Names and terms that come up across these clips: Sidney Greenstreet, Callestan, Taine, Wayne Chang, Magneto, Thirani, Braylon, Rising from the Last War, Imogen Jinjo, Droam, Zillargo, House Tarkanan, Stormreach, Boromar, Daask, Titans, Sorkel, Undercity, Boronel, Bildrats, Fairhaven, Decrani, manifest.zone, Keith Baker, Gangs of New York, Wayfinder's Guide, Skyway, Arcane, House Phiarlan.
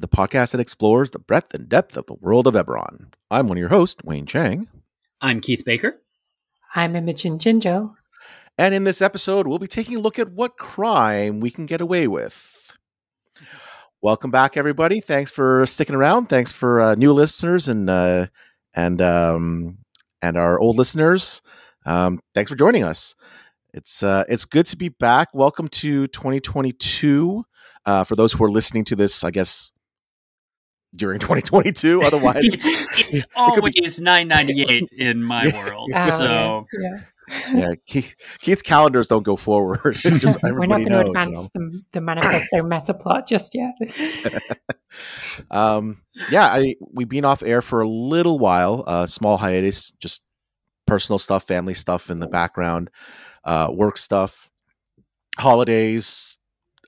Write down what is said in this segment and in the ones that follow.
the podcast that explores the breadth and depth of the world of Eberron. I'm one of your hosts, Wayne Chang. I'm Keith Baker. I'm Imogen Jinjo. And in this episode, we'll be taking a look at what crime we can get away with. Welcome back, everybody. Thanks for sticking around. Thanks for new listeners and our old listeners. Thanks for joining us. It's good to be back. Welcome to 2022. For those who are listening to this, I guess during 2022. Otherwise, it's always 998 in my world. So yeah, Keith's calendars don't go forward. Just, we're not going to advance the manifesto meta plot just yet. We've been off air for a little while. Small hiatus, just personal stuff, family stuff in the background, work stuff, holidays.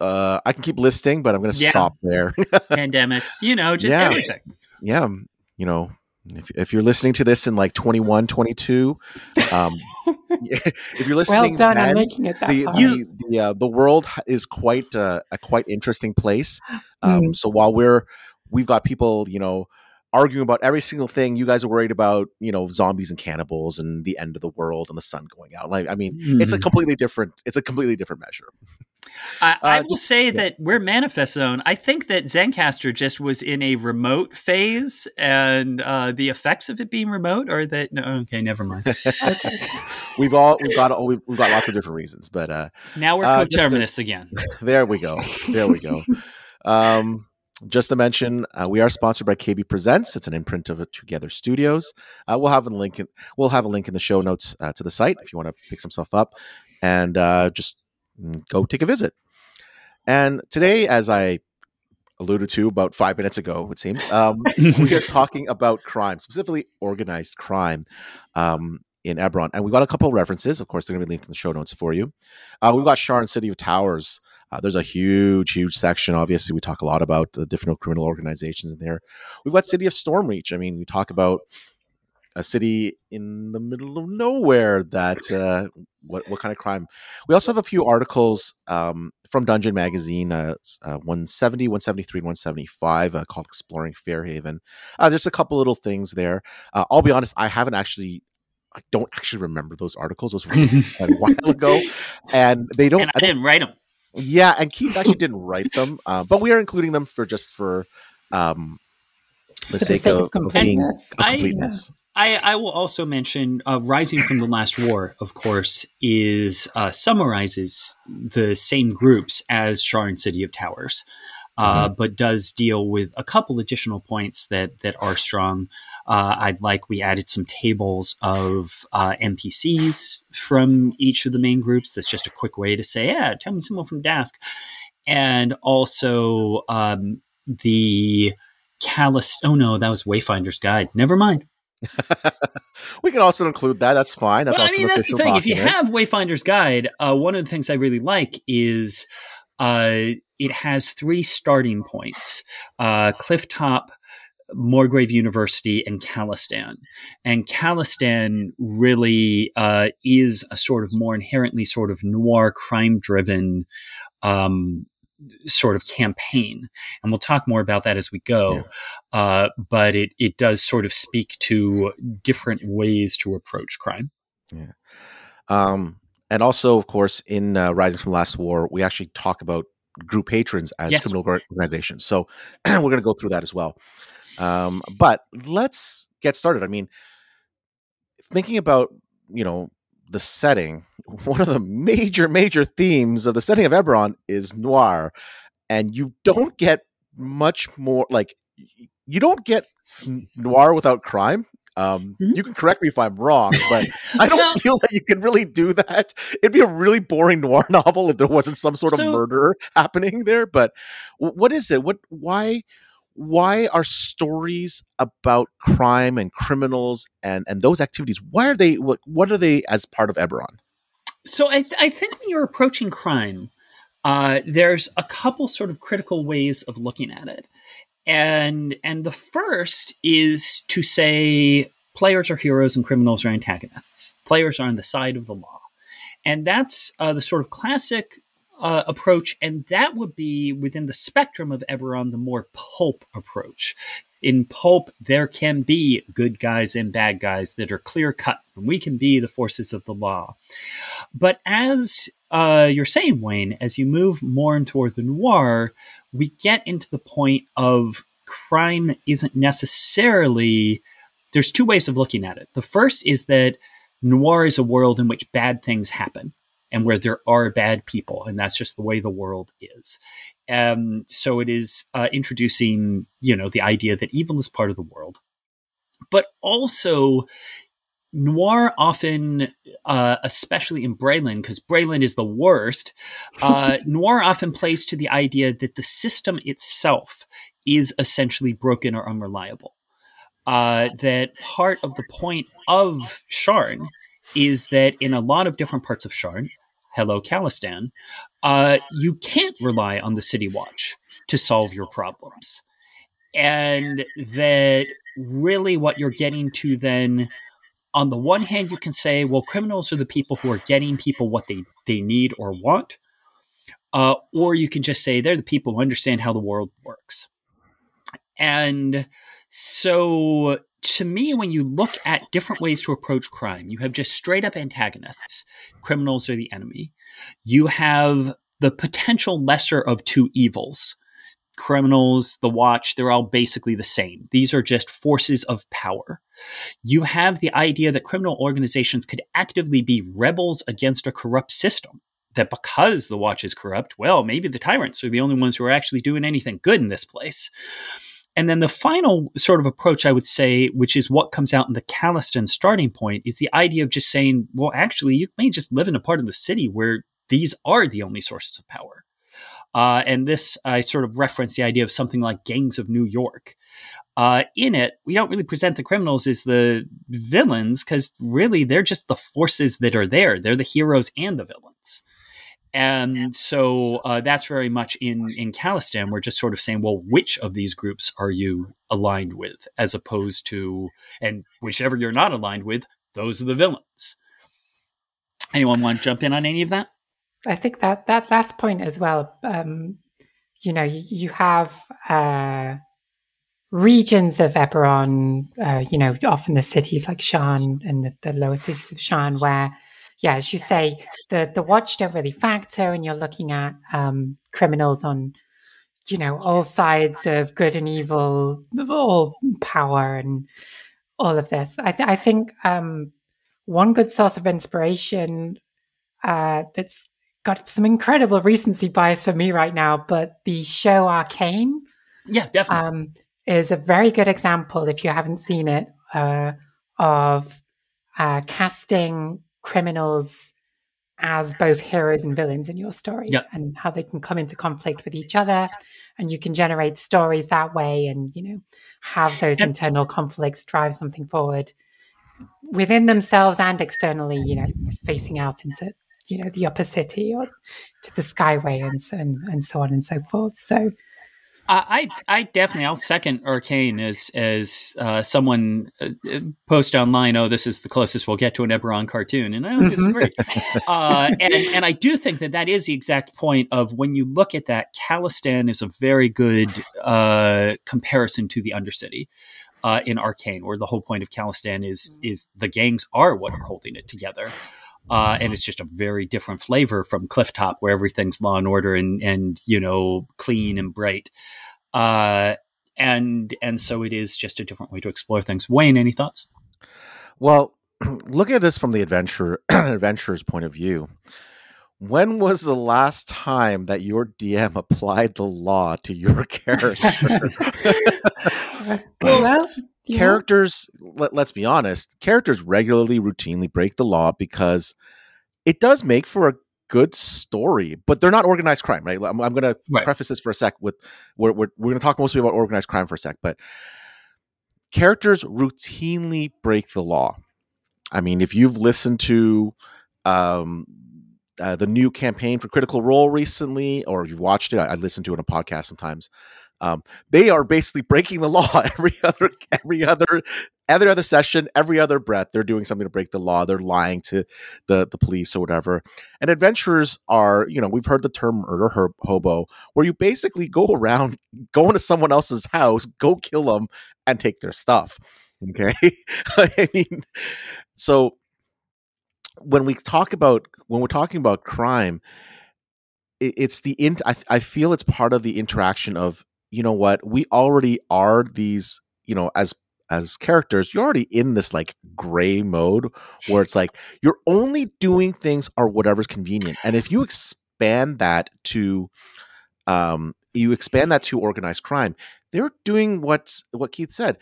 I can keep listing, but I'm going to stop there. Pandemics, just everything. Yeah, if you're listening to this in like 21, 22, if you're listening, well done, I'm making it that far. The world is quite interesting place. So while we've got people, arguing about every single thing, you guys are worried about, zombies and cannibals and the end of the world and the sun going out. Like, I mean, it's a completely different measure. I will say that we're manifest zone. I think that Zencaster just was in a remote phase, and the effects of it being remote are that. No, okay, never mind. Okay. we've got lots of different reasons, but now we're coterminous again. There we go. Just to mention, we are sponsored by KB Presents. It's an imprint of Together Studios. We'll have a link in the show notes to the site if you want to pick some stuff up, and just go take a visit. And today, as I alluded to about 5 minutes ago, it seems, we are talking about crime, specifically organized crime in Eberron. And we've got a couple of references. Of course, they're going to be linked in the show notes for you. We've got Sharn City of Towers. There's a huge section. Obviously, we talk a lot about the different criminal organizations in there. We've got City of Stormreach. I mean, we talk about a city in the middle of nowhere that what kind of crime. We also have a few articles from Dungeon Magazine, 170, 173, 175, called Exploring Fairhaven. There's a couple little things there. I'll be honest, I don't actually remember those articles. Those were a while ago, and I didn't write them. Yeah, and Keith actually didn't write them, but we are including them for the sake of completeness. I will also mention Rising from the Last War, of course, is summarizes the same groups as Sharn City of Towers, but does deal with a couple additional points that are strong. We added some tables of NPCs from each of the main groups. That's just a quick way to say, tell me someone from Daask. And also the Callestan. Oh, no, that was Wayfinder's Guide. Never mind. We can also include that. That's fine. That's the thing. If you have Wayfinder's Guide, one of the things I really like is it has three starting points. Clifftop, Morgrave University, and Callestan. And Callestan really is a sort of more inherently sort of noir, crime-driven sort of campaign. And we'll talk more about that as we go. Yeah. But it does sort of speak to different ways to approach crime. Yeah. And also, of course, in Rising from the Last War, we actually talk about group patrons as criminal organizations. So we're going to go through that as well. But let's get started. I mean, thinking about, the setting, one of the major themes of the setting of Eberron is noir. And you don't get much more, noir without crime. You can correct me if I'm wrong, but I don't feel that you can really do that. It'd be a really boring noir novel if there wasn't some sort of murder happening there. But what is it? Why are stories about crime and criminals and those activities, what are they as part of Eberron? So I think when you're approaching crime, there's a couple sort of critical ways of looking at it. And the first is to say players are heroes and criminals are antagonists. Players are on the side of the law. And that's the sort of classic approach, and that would be within the spectrum of Eberron, the more pulp approach. In pulp, there can be good guys and bad guys that are clear-cut, and we can be the forces of the law. But as you're saying, Wayne, as you move more in toward the noir, we get into the point of crime isn't necessarily... There's two ways of looking at it. The first is that noir is a world in which bad things happen and where there are bad people, and that's just the way the world is. So it is introducing, the idea that evil is part of the world. But also, noir often, especially in Braylon, because Braylon is the worst, noir often plays to the idea that the system itself is essentially broken or unreliable. That part of the point of Sharn is that in a lot of different parts of Sharn, hello Callestan, you can't rely on the City Watch to solve your problems. And that really what you're getting to then, on the one hand, you can say, well, criminals are the people who are getting people what they need or want. Or you can just say they're the people who understand how the world works. And so to me, when you look at different ways to approach crime, you have just straight up antagonists. Criminals are the enemy. You have the potential lesser of two evils. Criminals, the Watch, they're all basically the same. These are just forces of power. You have the idea that criminal organizations could actively be rebels against a corrupt system. That because the Watch is corrupt, well, maybe the tyrants are the only ones who are actually doing anything good in this place. And then the final sort of approach, I would say, which is what comes out in the Callestan starting point, is the idea of just saying, well, actually, you may just live in a part of the city where these are the only sources of power. And this, I sort of reference the idea of something like Gangs of New York. In it, we don't really present the criminals as the villains because really they're just the forces that are there. They're the heroes and the villains. And so that's very much in Callestan. We're just sort of saying, well, which of these groups are you aligned with, as opposed to, and whichever you're not aligned with, those are the villains. Anyone want to jump in on any of that? I think that last point as well, you have regions of Eberron, often the cities like Sharn and the lower cities of Sharn where, yeah, as you say, the Watch don't really factor, and you're looking at criminals on, all sides of good and evil, all power and all of this. I think one good source of inspiration that's got some incredible recency bias for me right now, but the show Arcane, yeah, definitely, is a very good example, if you haven't seen it, of casting criminals as both heroes and villains in your story, yep, and how they can come into conflict with each other, and you can generate stories that way and, have those internal conflicts drive something forward within themselves and externally, facing out into, the upper city or to the Skyway and so on and so forth. So I definitely, I'll second Arcane as someone post online, oh, this is the closest we'll get to an Eberron cartoon. And I don't disagree. And I do think that is the exact point of when you look at that, Callestan is a very good comparison to the Undercity in Arcane, where the whole point of Callestan is the gangs are what are holding it together. And it's just a very different flavor from Clifftop, where everything's law and order and clean and bright. And so it is just a different way to explore things. Wayne, any thoughts? Well, looking at this from the adventurer's point of view, when was the last time that your DM applied the law to your character? Well, characters, let's be honest, characters routinely break the law because it does make for a good story, but they're not organized crime, right? I'm going to preface this for a sec with, we're going to talk mostly about organized crime for a sec, but characters routinely break the law. I mean, if you've listened to the new campaign for Critical Role recently, or you've watched it, I listen to it on a podcast sometimes. They are basically breaking the law every other session, every other breath. They're doing something to break the law. They're lying to the police or whatever. And adventurers are, you know, we've heard the term murder hobo, where you basically go around, go into someone else's house, go kill them, and take their stuff. Okay, I mean, so when we're talking about crime, I feel it's part of the interaction of, you know what, we already are these, you know, as characters, you're already in this like gray mode where it's like you're only doing things or whatever's convenient. And if you expand that to organized crime, they're doing what Keith said.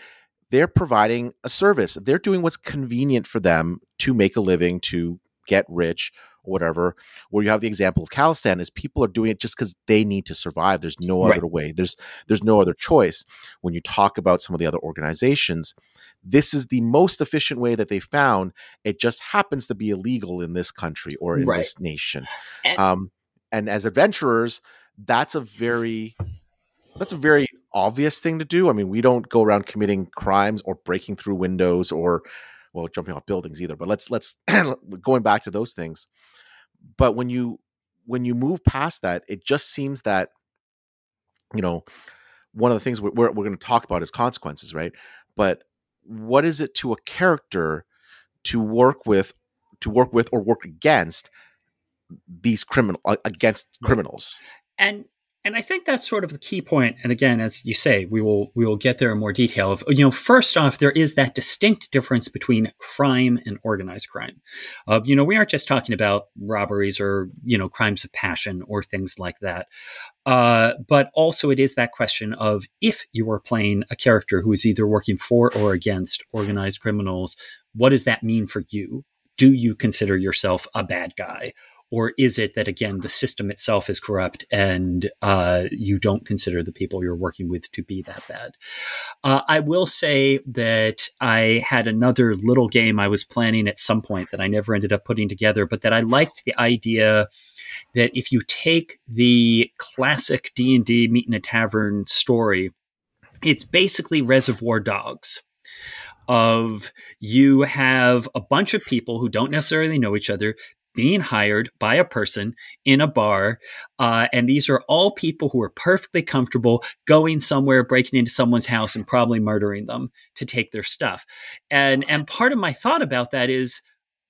They're providing a service. They're doing what's convenient for them to make a living, to get rich, whatever. Where you have the example of Callestan is people are doing it just because they need to survive. There's no other way. There's no other choice. When you talk about some of the other organizations, this is the most efficient way that they found. It just happens to be illegal in this country or in this nation. And as adventurers, that's a very obvious thing to do. I mean, we don't go around committing crimes or breaking through windows or jumping off buildings either, but let's going back to those things. But when you move past that, it just seems that, you know, one of the things we're going to talk about is consequences, right? But what is it to a character to work with or work against these criminals? And I think that's sort of the key point. And again, as you say, we will get there in more detail. First off, there is that distinct difference between crime and organized crime. We aren't just talking about robberies or, crimes of passion or things like that. But also it is that question of if you are playing a character who is either working for or against organized criminals, what does that mean for you? Do you consider yourself a bad guy? Or is it that, again, the system itself is corrupt and you don't consider the people you're working with to be that bad? I will say that I had another little game I was planning at some point that I never ended up putting together, but that I liked the idea that if you take the classic D&D meet in a tavern story, it's basically Reservoir Dogs. Of you have a bunch of people who don't necessarily know each other, being hired by a person in a bar. And these are all people who are perfectly comfortable going somewhere, breaking into someone's house and probably murdering them to take their stuff. And part of my thought about that is,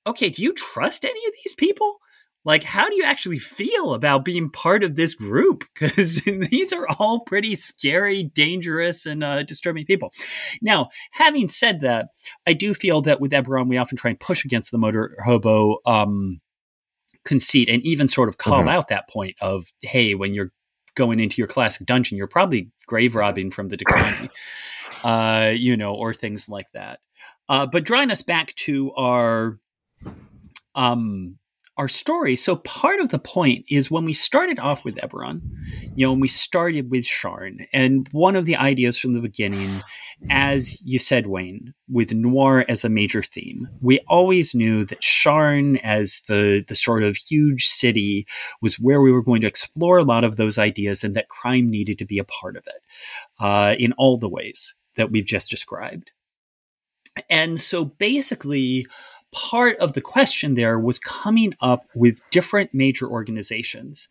okay, do you trust any of these people? Like, how do you actually feel about being part of this group? Because these are all pretty scary, dangerous, and disturbing people. Now, having said that, I do feel that with Eberron, we often try and push against the motor hobo conceit and even sort of call out that point of, hey, when you're going into your classic dungeon, you're probably grave robbing from the Decrani, or things like that. But drawing us back to our story. So part of the point is when we started off with Eberron, and we started with Sharn, and one of the ideas from the beginning, as you said, Wayne, with noir as a major theme, we always knew that Sharn as the sort of huge city was where we were going to explore a lot of those ideas and that crime needed to be a part of it in all the ways that we've just described. And so basically, part of the question there was coming up with different major organizations.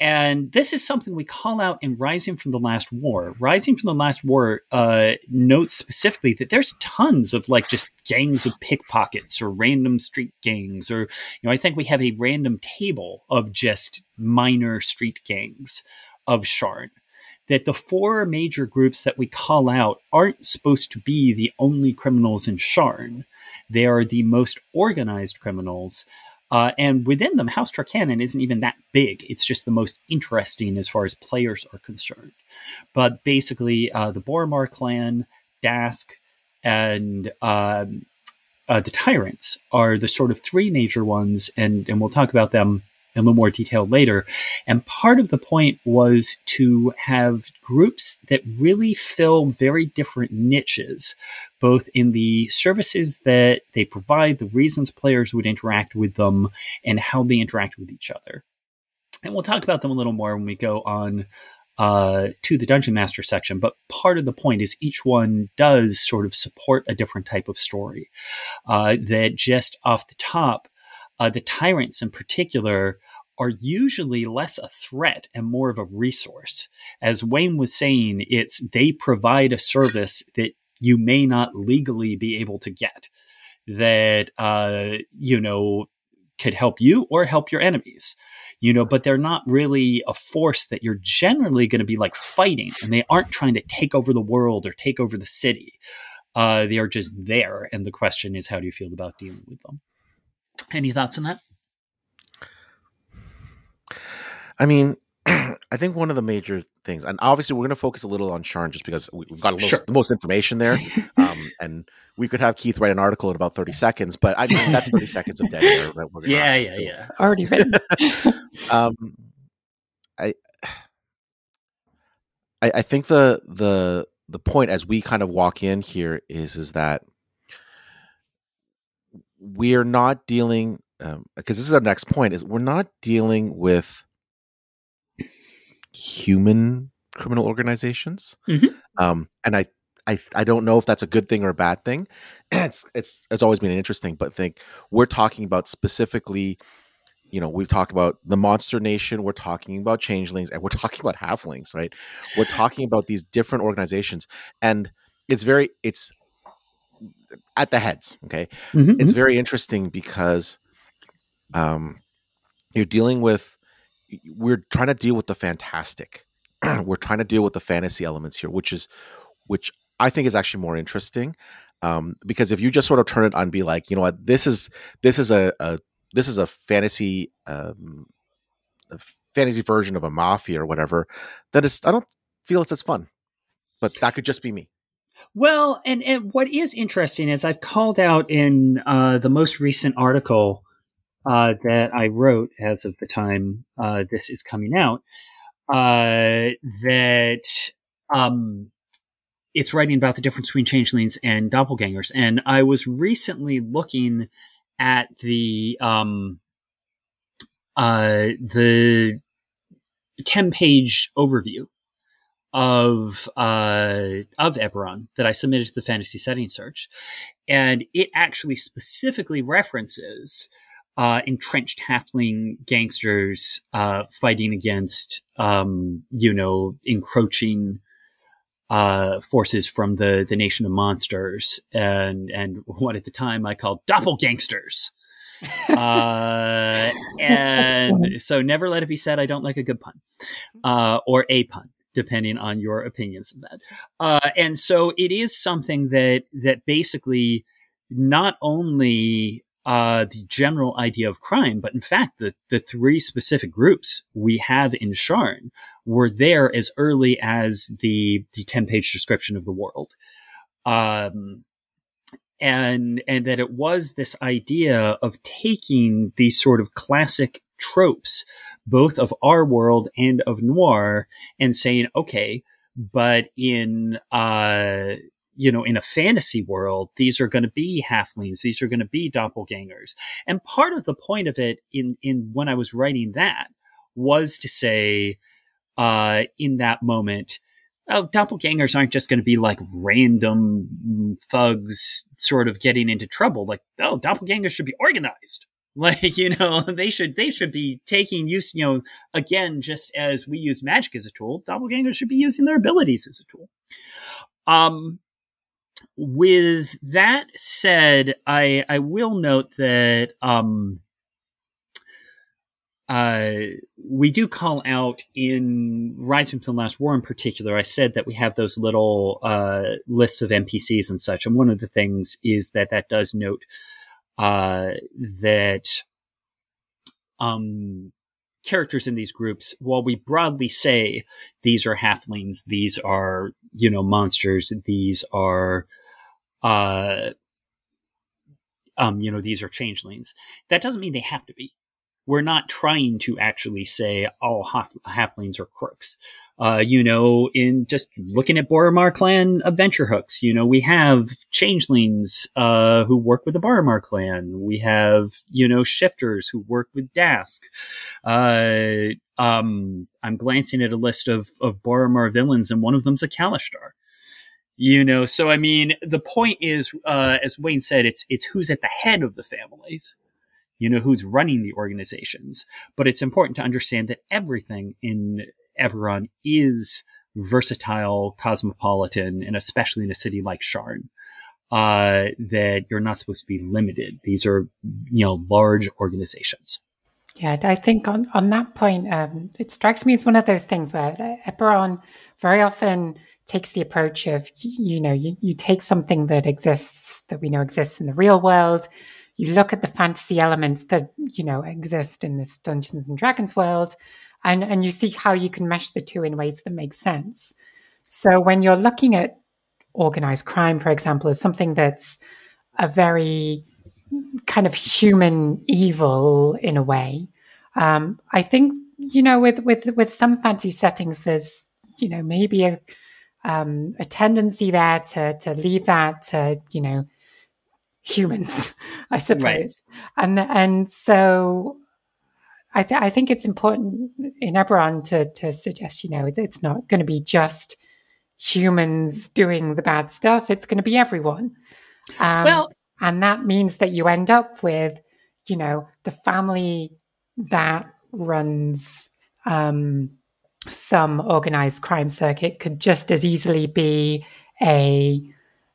And this is something we call out in Rising from the Last War. Rising from the Last War notes specifically that there's tons of like just gangs of pickpockets or random street gangs, or I think we have a random table of just minor street gangs of Sharn. That the four major groups that we call out aren't supposed to be the only criminals in Sharn. They are the most organized criminals. And within them, House Tarkanan isn't even that big. It's just the most interesting as far as players are concerned. But basically, the Boromar clan, Daask, and the Tyrants are the sort of three major ones. And we'll talk about them in a little more detail later. And part of the point was to have groups that really fill very different niches, both in the services that they provide, the reasons players would interact with them, and how they interact with each other. And we'll talk about them a little more when we go on to the Dungeon Master section. But part of the point is each one does sort of support a different type of story. That just off the top, the tyrants in particular are usually less a threat and more of a resource. As Wayne was saying, it's they provide a service that you may not legally be able to get that, you know, could help you or help your enemies, you know, but they're not really a force that you're generally going to be like fighting, and they aren't trying to take over the world or take over the city. They are just there. And the question is, how do you feel about dealing with them? Any thoughts on that? I mean, I think one of the major things, and obviously we're going to focus a little on Sharn just because we've got a little, the most information there. And we could have Keith write an article in about 30 seconds, but I mean, that's 30 seconds of dead air. That we're already written. I think the point as we kind of walk in here is that we're not dealing, because this is our next point, is we're not dealing with human criminal organizations. Mm-hmm. And I don't know if that's a good thing or a bad thing. It's always been interesting, but I think we're talking about specifically, you know, we've talked about the Monster Nation, we're talking about changelings, and we're talking about halflings, right? We're talking about these different organizations, and it's at the heads. Okay. Mm-hmm. It's very interesting because you're dealing with, we're trying to deal with the fantastic. We're trying to deal with the fantasy elements here, which I think is actually more interesting. Because if you just sort of turn it on and be like, you know what, this is a fantasy, fantasy version of a mafia or whatever, that is, I don't feel it's as fun, but that could just be me. Well, and what is interesting is I've called out in the most recent article that I wrote as of the time this is coming out, that it's writing about the difference between changelings and doppelgangers. And I was recently looking at the 10-page overview of Eberron that I submitted to the Fantasy Setting Search, and it actually specifically references entrenched halfling gangsters fighting against, encroaching forces from the Nation of Monsters and what at the time I called doppelgangsters. And so never let it be said I don't like a good pun or a pun, depending on your opinions of that. And so it is something that basically not only the general idea of crime, but in fact, the three specific groups we have in Sharn were there as early as the 10-page description of the world. And that it was this idea of taking these sort of classic tropes, both of our world and of noir, and saying, okay, but in, in a fantasy world, these are going to be halflings. These are going to be doppelgangers. And part of the point of it in when I was writing that was to say, in that moment, doppelgangers aren't just going to be like random thugs sort of getting into trouble. Like, doppelgangers should be organized. Like, they should be taking use, again, just as we use magic as a tool, doppelgangers should be using their abilities as a tool. With that said, I will note that we do call out in Rising from the Last War in particular, I said that we have those little lists of NPCs and such. And one of the things is that does note that characters in these groups, while we broadly say these are halflings, these are, monsters, these are, these are changelings, that doesn't mean they have to be. We're not trying to actually say all halflings are crooks. in just looking at Boromar clan adventure hooks, we have changelings, who work with the Boromar clan. We have, shifters who work with Daask. I'm glancing at a list of Boromar villains, and one of them's a Callestan. So, the point is, as Wayne said, it's who's at the head of the families, who's running the organizations. But it's important to understand that everything in Eberron is versatile, cosmopolitan, and especially in a city like Sharn, that you're not supposed to be limited. These are, large organizations. Yeah, I think on that point, it strikes me as one of those things where Eberron very often takes the approach of, you take something that we know exists in the real world, you look at the fantasy elements that, exist in this Dungeons & Dragons world, and you see how you can mesh the two in ways that make sense. So when you're looking at organized crime, for example, as something that's a very kind of human evil in a way. I think, with some fantasy settings, there's, maybe a tendency there to leave that to, humans, I suppose. Right. And so I think it's important in Eberron to suggest, it's not going to be just humans doing the bad stuff. It's going to be everyone. And that means that you end up with, the family that runs some organized crime circuit could just as easily be a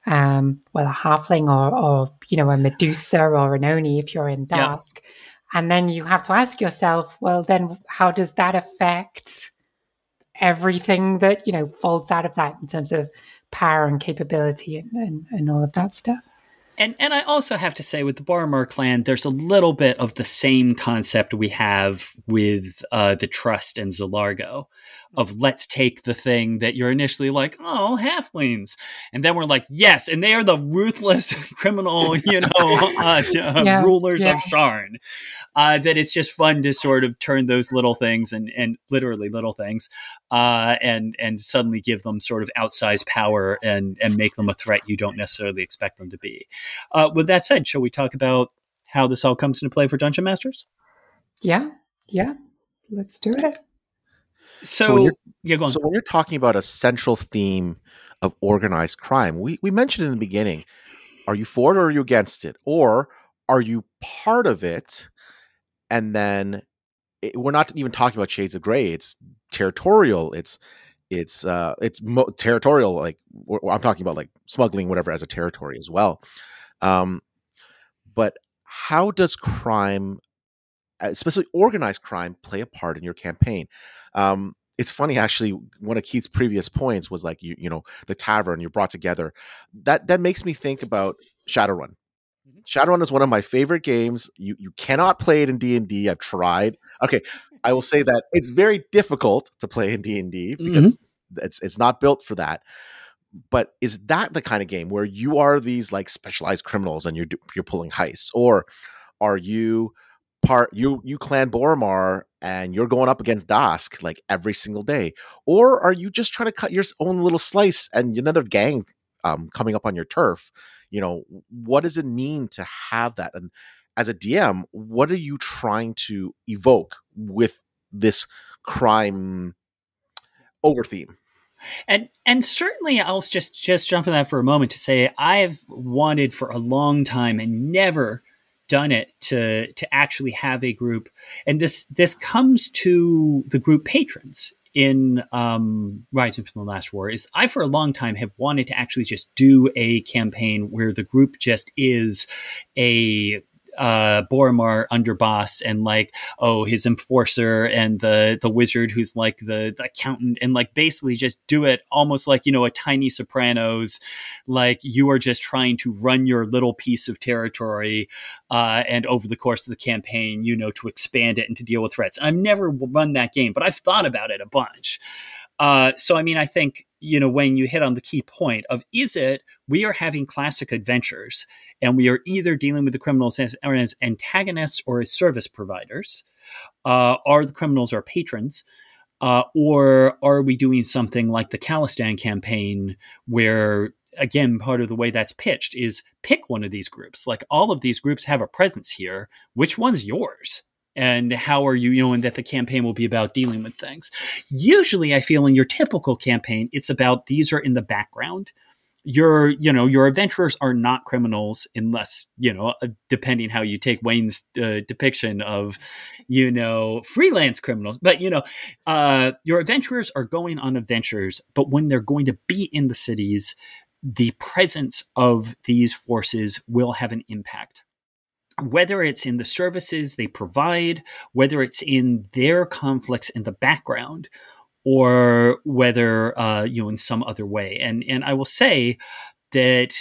halfling or a Medusa or an Oni if you're in Daask. Yeah. And then you have to ask yourself, well, then how does that affect everything that, folds out of that in terms of power and capability and all of that stuff? And I also have to say, with the Boromar clan, there's a little bit of the same concept we have with the Trust and Zillargo of let's take the thing that you're initially like, oh, halflings. And then we're like, yes, and they are the ruthless criminal, rulers of Sharn. That it's just fun to sort of turn those little things and literally little things and suddenly give them sort of outsized power and make them a threat you don't necessarily expect them to be. With that said, shall we talk about how this all comes into play for Dungeon Masters? Yeah. Let's do it. So when you're talking about a central theme of organized crime, we mentioned in the beginning, are you for it or are you against it? Or are you part of it? And then we're not even talking about shades of gray. It's territorial. It's territorial. Like I'm talking about like smuggling, whatever, as a territory as well. But how does crime, especially organized crime, play a part in your campaign? It's funny, actually, one of Keith's previous points was like, the tavern, you're brought together. That makes me think about Shadowrun. Mm-hmm. Shadowrun is one of my favorite games. You cannot play it in D&D. I've tried. Okay, I will say that it's very difficult to play in D&D because it's not built for that. But is that the kind of game where you are these like specialized criminals and you're pulling heists? Or are you you clan Boromar and you're going up against Daask like every single day? Or are you just trying to cut your own little slice and another gang coming up on your turf? What does it mean to have that? And as a DM, what are you trying to evoke with this crime over theme? And certainly I'll just jump in that for a moment to say I've wanted for a long time and never done it to actually have a group, and this comes to the group patrons in Rising from the Last War, is I for a long time have wanted to actually just do a campaign where the group just is a Boromar underboss and like, oh, his enforcer and the wizard who's like the accountant, and like basically just do it almost like, a tiny Sopranos, like you are just trying to run your little piece of territory and over the course of the campaign, to expand it and to deal with threats. I've never run that game, but I've thought about it a bunch. So, I think, when you hit on the key point of, we are having classic adventures and we are either dealing with the criminals as antagonists or as service providers, or the criminals are patrons. Or are we doing something like the Callestan campaign where, again, part of the way that's pitched is pick one of these groups. Like, all of these groups have a presence here. Which one's yours? And how are you, and that the campaign will be about dealing with things. Usually I feel in your typical campaign, it's about these are in the background. Your adventurers are not criminals unless, depending how you take Wayne's depiction of, freelance criminals. But, your adventurers are going on adventures. But when they're going to be in the cities, the presence of these forces will have an impact. Whether it's in the services they provide, whether it's in their conflicts in the background, or whether, in some other way. And I will say that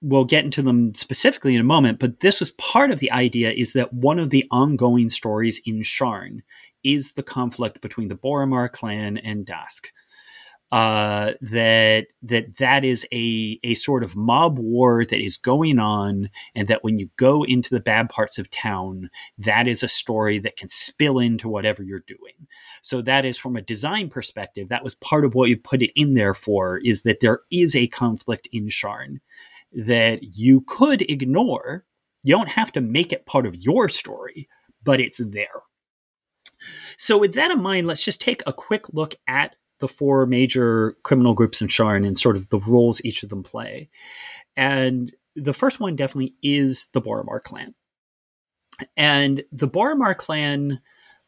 we'll get into them specifically in a moment, but this was part of the idea, is that one of the ongoing stories in Sharn is the conflict between the Boromar clan and Daask. That is a sort of mob war that is going on, and that when you go into the bad parts of town, that is a story that can spill into whatever you're doing. So that is, from a design perspective, that was part of what you put it in there for, is that there is a conflict in Sharn that you could ignore. You don't have to make it part of your story, but it's there. So with that in mind, let's just take a quick look at the four major criminal groups in Sharn and sort of the roles each of them play. And the first one definitely is the Boromar clan. And the Boromar clan,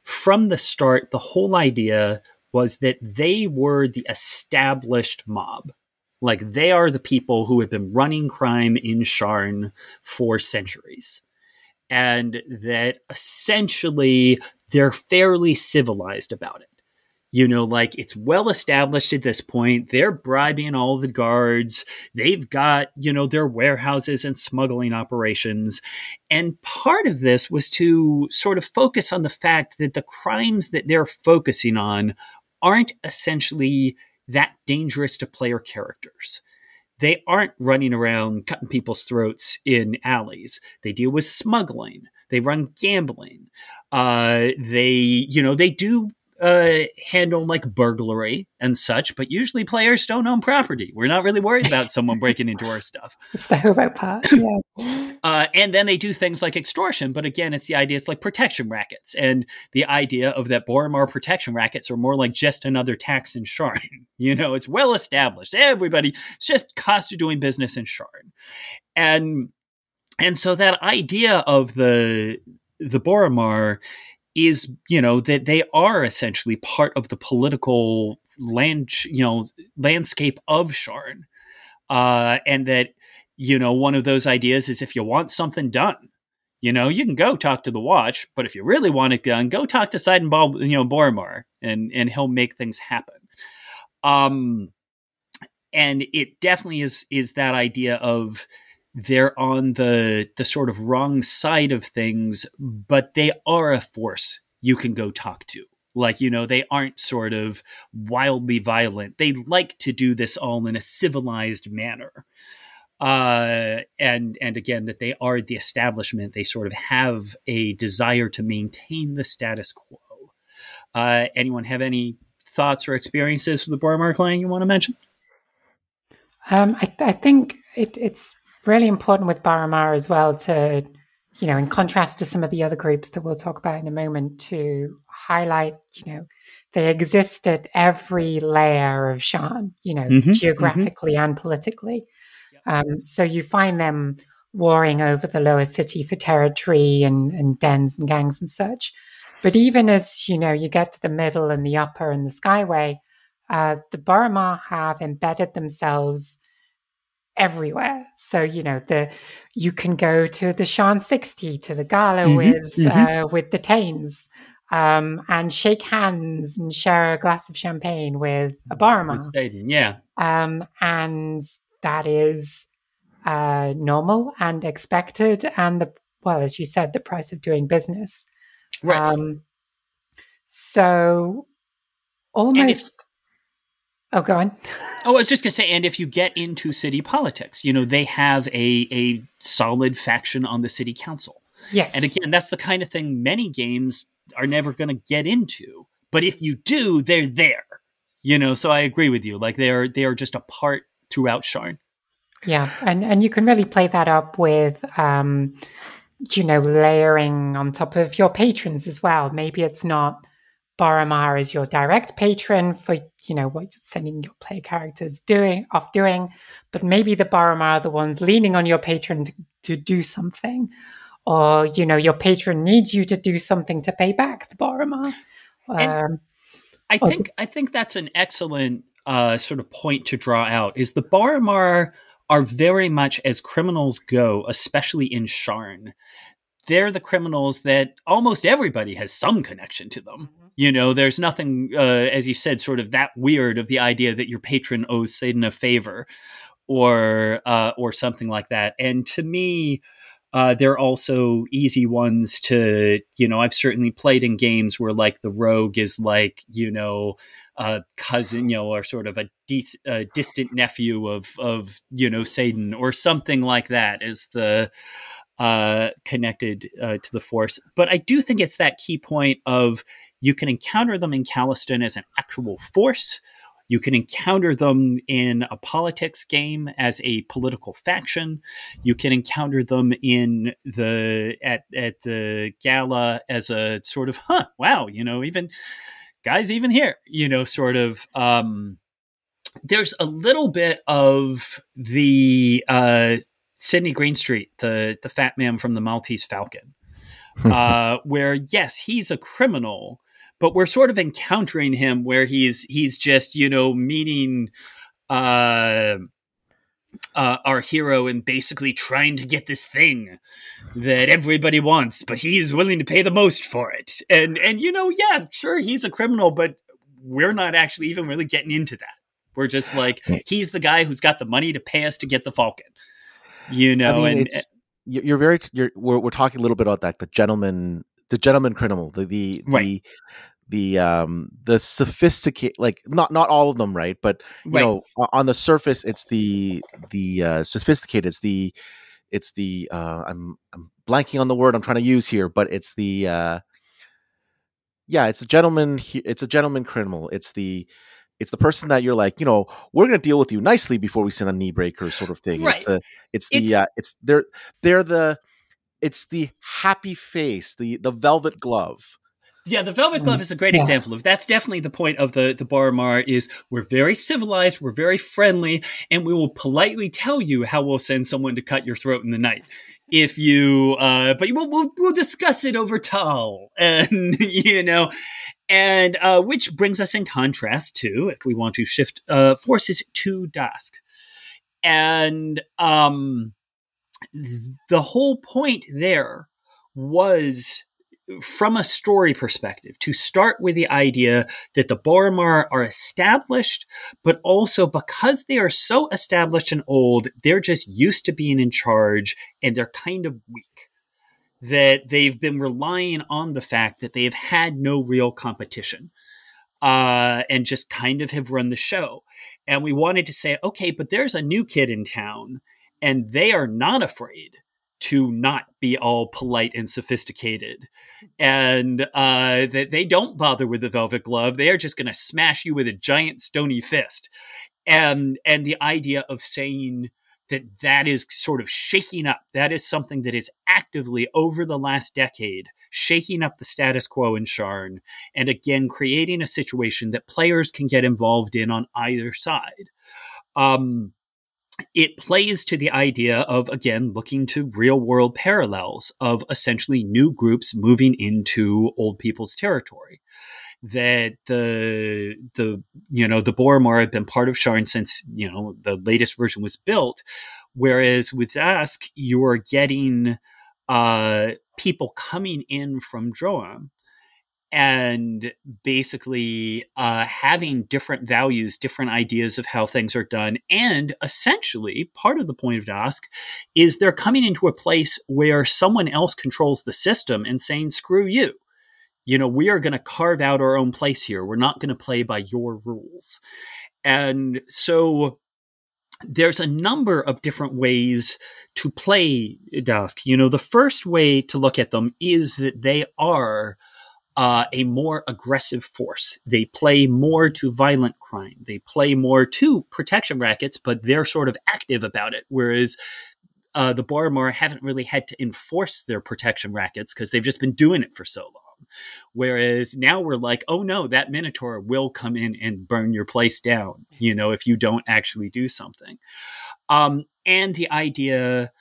from the start, the whole idea was that they were the established mob. Like, they are the people who have been running crime in Sharn for centuries. And that essentially they're fairly civilized about it. It's well established at this point. They're bribing all the guards. They've got, their warehouses and smuggling operations. And part of this was to sort of focus on the fact that the crimes that they're focusing on aren't essentially that dangerous to player characters. They aren't running around cutting people's throats in alleys. They deal with smuggling. They run gambling. They do handle like burglary and such, but usually players don't own property. We're not really worried about someone breaking into our stuff. It's the hero part, yeah. And then they do things like extortion, but again, it's the idea, it's like protection rackets, and the idea of that Boromar protection rackets are more like just another tax in Sharn. It's well established. Everybody, it's just cost of doing business in Sharn. And so that idea of the Boromar is, that they are essentially part of the political landscape of Sharn. And that, one of those ideas is, if you want something done, you can go talk to the Watch, but if you really want it done, go talk to Seidenbaum, Boromar, and he'll make things happen. And it definitely is that idea of, they're on the sort of wrong side of things, but they are a force you can go talk to. Like, they aren't sort of wildly violent. They like to do this all in a civilized manner. And again, that they are the establishment. They sort of have a desire to maintain the status quo. Anyone have any thoughts or experiences with the Boromar clan you want to mention? I think it's really important with Boromar as well to, in contrast to some of the other groups that we'll talk about in a moment, to highlight, they exist at every layer of Sharn, geographically and politically. Yep. So you find them warring over the lower city for territory and dens and gangs and such. But even as, you get to the middle and the upper and the Skyway, the Boromar have embedded themselves everywhere. So you can go to the Sharn 60 to the gala with the Taines and shake hands and share a glass of champagne with a Boromar. Yeah. And that is normal and expected, and as you said, the price of doing business. Right. So almost. Oh, go on. Oh, I was just going to say, and if you get into city politics, they have a solid faction on the city council. Yes. And again, that's the kind of thing many games are never going to get into. But if you do, they're there. You know, so I agree with you. Like they are just a part throughout Sharn. Yeah, and you can really play that up with, layering on top of your patrons as well. Maybe it's not Boromar as your direct patron for, what you're sending your player characters doing, but maybe the Boromar are the ones leaning on your patron to do something. Or, your patron needs you to do something to pay back the Boromar. I think that's an excellent sort of point to draw out, is the Boromar are very much, as criminals go, especially in Sharn, they're the criminals that almost everybody has some connection to them. Mm-hmm. There's nothing, as you said, sort of that weird of the idea that your patron owes Satan a favor or something like that. And to me, they're also easy ones to, I've certainly played in games where like the rogue is like, a cousin, or sort of a distant nephew of Satan or something like that is the connected to the force. But I do think it's that key point of you can encounter them in Callestan as an actual force. You can encounter them in a politics game as a political faction. You can encounter them in at the gala as a sort of, even guys, even here, sort of. There's a little bit of the Sidney Greenstreet, the fat man from the Maltese Falcon, where, yes, he's a criminal, but we're sort of encountering him where he's just, meeting our hero and basically trying to get this thing that everybody wants, but he's willing to pay the most for it. And yeah, sure, he's a criminal, but we're not actually even really getting into that. We're just like, he's the guy who's got the money to pay us to get the Falcon, We're talking a little bit about that, the gentleman criminal, the sophisticated, like not all of them, right? But on the surface, it's the sophisticated. It's the I'm blanking on the word I'm trying to use here, but it's it's a gentleman. It's a gentleman criminal. It's the person that you're like, we're going to deal with you nicely before we send a knee breaker sort of thing. Right. It's the happy face, the velvet glove. Yeah, the velvet glove is a great example of that's definitely the point of the Boromar is we're very civilized, we're very friendly, and we will politely tell you how we'll send someone to cut your throat in the night. If you, but we'll discuss it over Tal, and which brings us in contrast to, if we want to shift forces to Daask, and the whole point there was, from a story perspective, to start with the idea that the Boromar are established, but also because they are so established and old, they're just used to being in charge and they're kind of weak. That they've been relying on the fact that they have had no real competition. And just kind of have run the show. And we wanted to say, okay, but there's a new kid in town. And they are not afraid to not be all polite and sophisticated. And they don't bother with the velvet glove. They are just going to smash you with a giant stony fist. And the idea of saying that is sort of shaking up. That is something that is actively, over the last decade, shaking up the status quo in Sharn. And again, creating a situation that players can get involved in on either side. It plays to the idea of, again, looking to real world parallels of essentially new groups moving into old people's territory. That the Boromar have been part of Sharn since, the latest version was built. Whereas with Daask, you are getting, people coming in from Droam. And basically having different values, different ideas of how things are done. And essentially, part of the point of Daask is they're coming into a place where someone else controls the system and saying, screw you. We are going to carve out our own place here. We're not going to play by your rules. And so there's a number of different ways to play Daask. The first way to look at them is that they are a more aggressive force. They play more to violent crime. They play more to protection rackets, but they're sort of active about it. Whereas the Boromar haven't really had to enforce their protection rackets because they've just been doing it for so long. Whereas now we're like, oh no, that Minotaur will come in and burn your place down, you know, if you don't actually do something. And the idea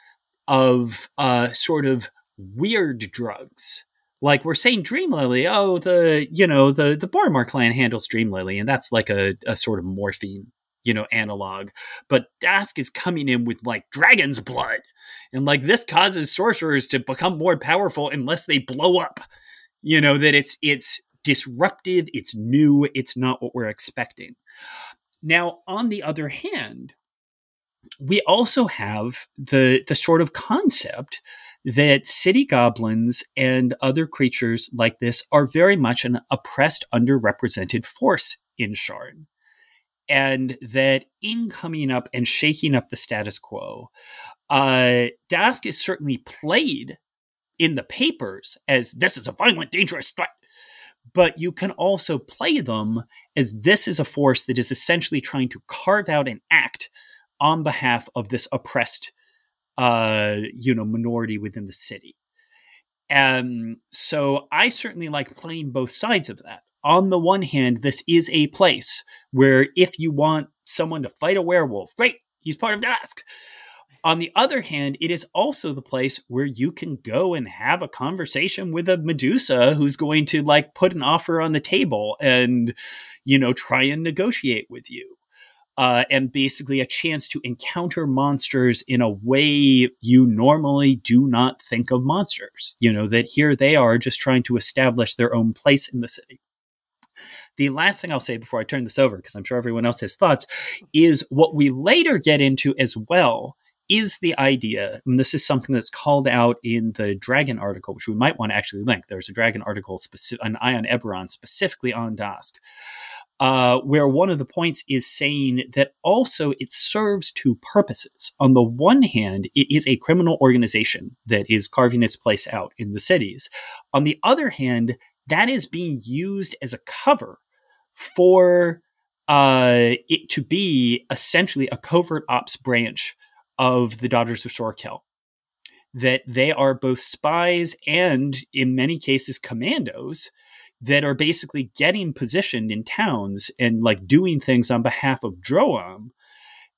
of sort of weird drugs. Like we're saying Dreamlily, oh, the Boromar clan handles Dreamlily, and that's like a sort of morphine, you know, analog. But Daask is coming in with like dragon's blood. And like this causes sorcerers to become more powerful unless they blow up. You know, that it's disruptive, it's new, it's not what we're expecting. Now, on the other hand, we also have the sort of concept that city goblins and other creatures like this are very much an oppressed, underrepresented force in Sharn. And that in coming up and shaking up the status quo, Daask is certainly played in the papers as this is a violent, dangerous threat, but you can also play them as this is a force that is essentially trying to carve out an act on behalf of this oppressed, minority within the city. And so I certainly like playing both sides of that. On the one hand, this is a place where if you want someone to fight a werewolf, great, he's part of Daask. On the other hand, it is also the place where you can go and have a conversation with a Medusa who's going to like put an offer on the table and, you know, try and negotiate with you. And basically a chance to encounter monsters in a way you normally do not think of monsters. You know, that here they are just trying to establish their own place in the city. The last thing I'll say before I turn this over, because I'm sure everyone else has thoughts, is what we later get into as well is the idea, and this is something that's called out in the Dragon article, which we might want to actually link. There's a Dragon article, an Eye on Eberron, specifically on Daask, where one of the points is saying that also it serves two purposes. On the one hand, it is a criminal organization that is carving its place out in the cities. On the other hand, that is being used as a cover for it to be essentially a covert ops branch of the Daughters of Sorkel, that they are both spies and in many cases commandos that are basically getting positioned in towns and like doing things on behalf of Droam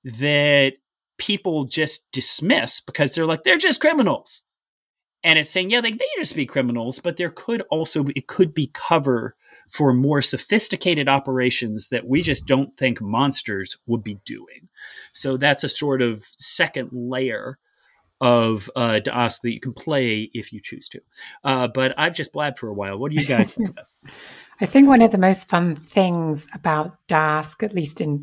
that people just dismiss because they're like, they're just criminals. And it's saying, yeah, they may just be criminals, but it could be cover for more sophisticated operations that we just don't think monsters would be doing. So that's a sort of second layer of Daask that you can play if you choose to. But I've just blabbed for a while. What do you guys think about? I think one of the most fun things about Daask, at least in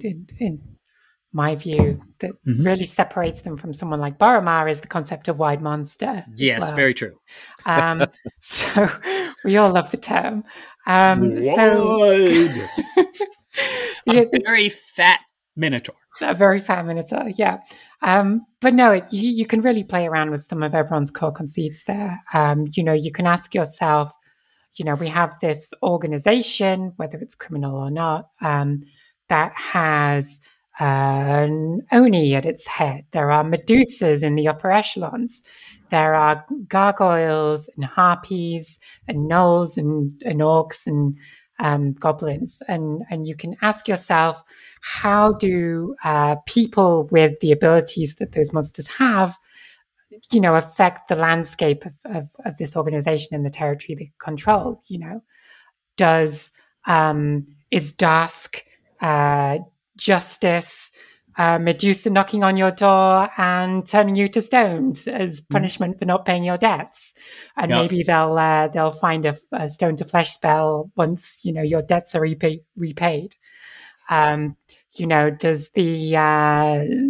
my view, that really separates them from someone like Boromar is the concept of wide monster. Yes, well. Very true. So we all love the term. Wide. Very fat Minotaur. A very fat Minotaur, yeah. But no, you can really play around with some of Eberron's core conceits there. You can ask yourself, we have this organization, whether it's criminal or not, that has an Oni at its head. There are Medusas in the upper echelons. There are gargoyles and harpies and gnolls and orcs and goblins. And you can ask yourself, how do people with the abilities that those monsters have, affect the landscape of this organization and the territory they control? Is Daask justice, Medusa knocking on your door and turning you to stone as punishment for not paying your debts, and maybe they'll find a stone to flesh spell once your debts are repaid. Does the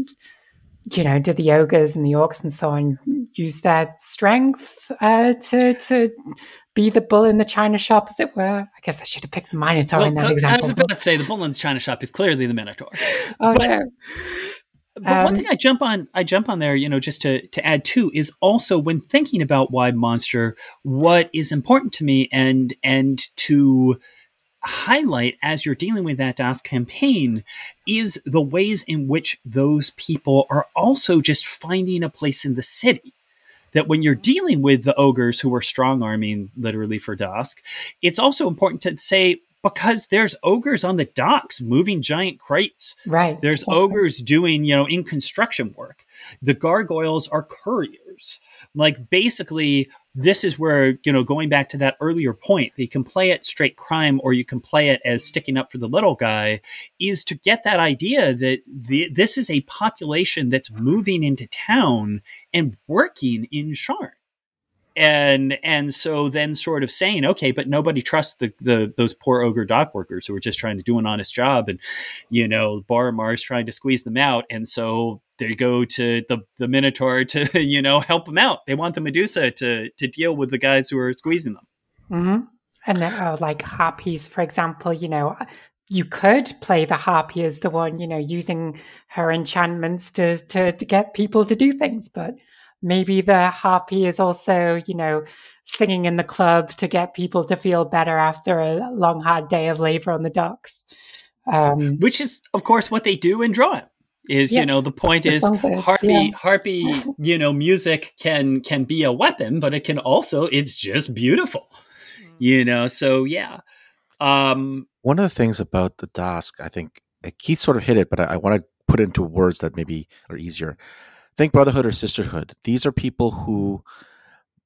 do the ogres and the orcs and so on use their strength to be the bull in the china shop, as it were? I guess I should have picked the Minotaur in that example. I was about to say the bull in the china shop is clearly the Minotaur. Oh, but, no. But one thing I jump on there, you know, just to add to is also when thinking about why monster, what is important to me and to highlight as you're dealing with that Daask campaign is the ways in which those people are also just finding a place in the city. That when you're dealing with the ogres who are strong arming literally for Daask, it's also important to say, because there's ogres on the docks moving giant crates. Right. There's ogres doing, you know, in construction work. The gargoyles are couriers. Like, basically, this is where, you know, going back to that earlier point, that you can play it straight crime or you can play it as sticking up for the little guy, is to get that idea that this is a population that's moving into town and working in Sharn. And so then sort of saying, okay, but nobody trusts those poor ogre dock workers who are just trying to do an honest job. And, you know, Boromar is trying to squeeze them out. And so they go to the Minotaur to, you know, help them out. They want the Medusa to deal with the guys who are squeezing them. Mm-hmm. And then, like harpies, for example, you know, you could play the harpy as the one, you know, using her enchantments to get people to do things. But maybe the harpy is also, you know, singing in the club to get people to feel better after a long, hard day of labor on the docks. Which is, of course, what they do in drawing. Is, yes, you know, the point is harpy, you know, music can be a weapon, but it can also, it's just beautiful, you know? So, yeah. One of the things about the Daask, I think Keith sort of hit it, but I want to put into words that maybe are easier. Think brotherhood or sisterhood. These are people who,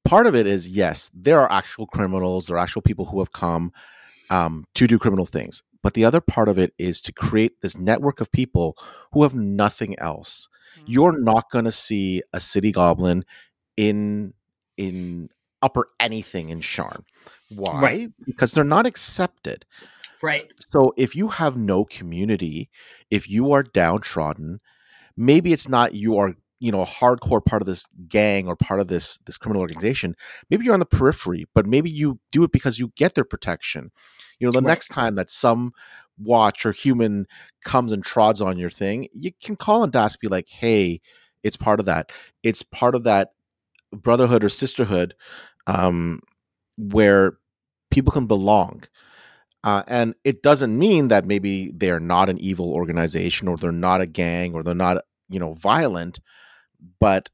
part of it is, yes, there are actual criminals, there are actual people who have come to do criminal things. But the other part of it is to create this network of people who have nothing else. Mm-hmm. You're not going to see a city goblin in upper anything in Sharn. Why? Right. Because they're not accepted. Right. So if you have no community, if you are downtrodden, maybe it's not you are, you know, a hardcore part of this gang or part of this criminal organization. Maybe you're on the periphery, but maybe you do it because you get their protection. You know, the next time that some watch or human comes and trods on your thing, you can call on Daask, be like, hey, it's part of that. It's part of that brotherhood or sisterhood where people can belong. And it doesn't mean that maybe they're not an evil organization or they're not a gang or they're not, you know, violent. But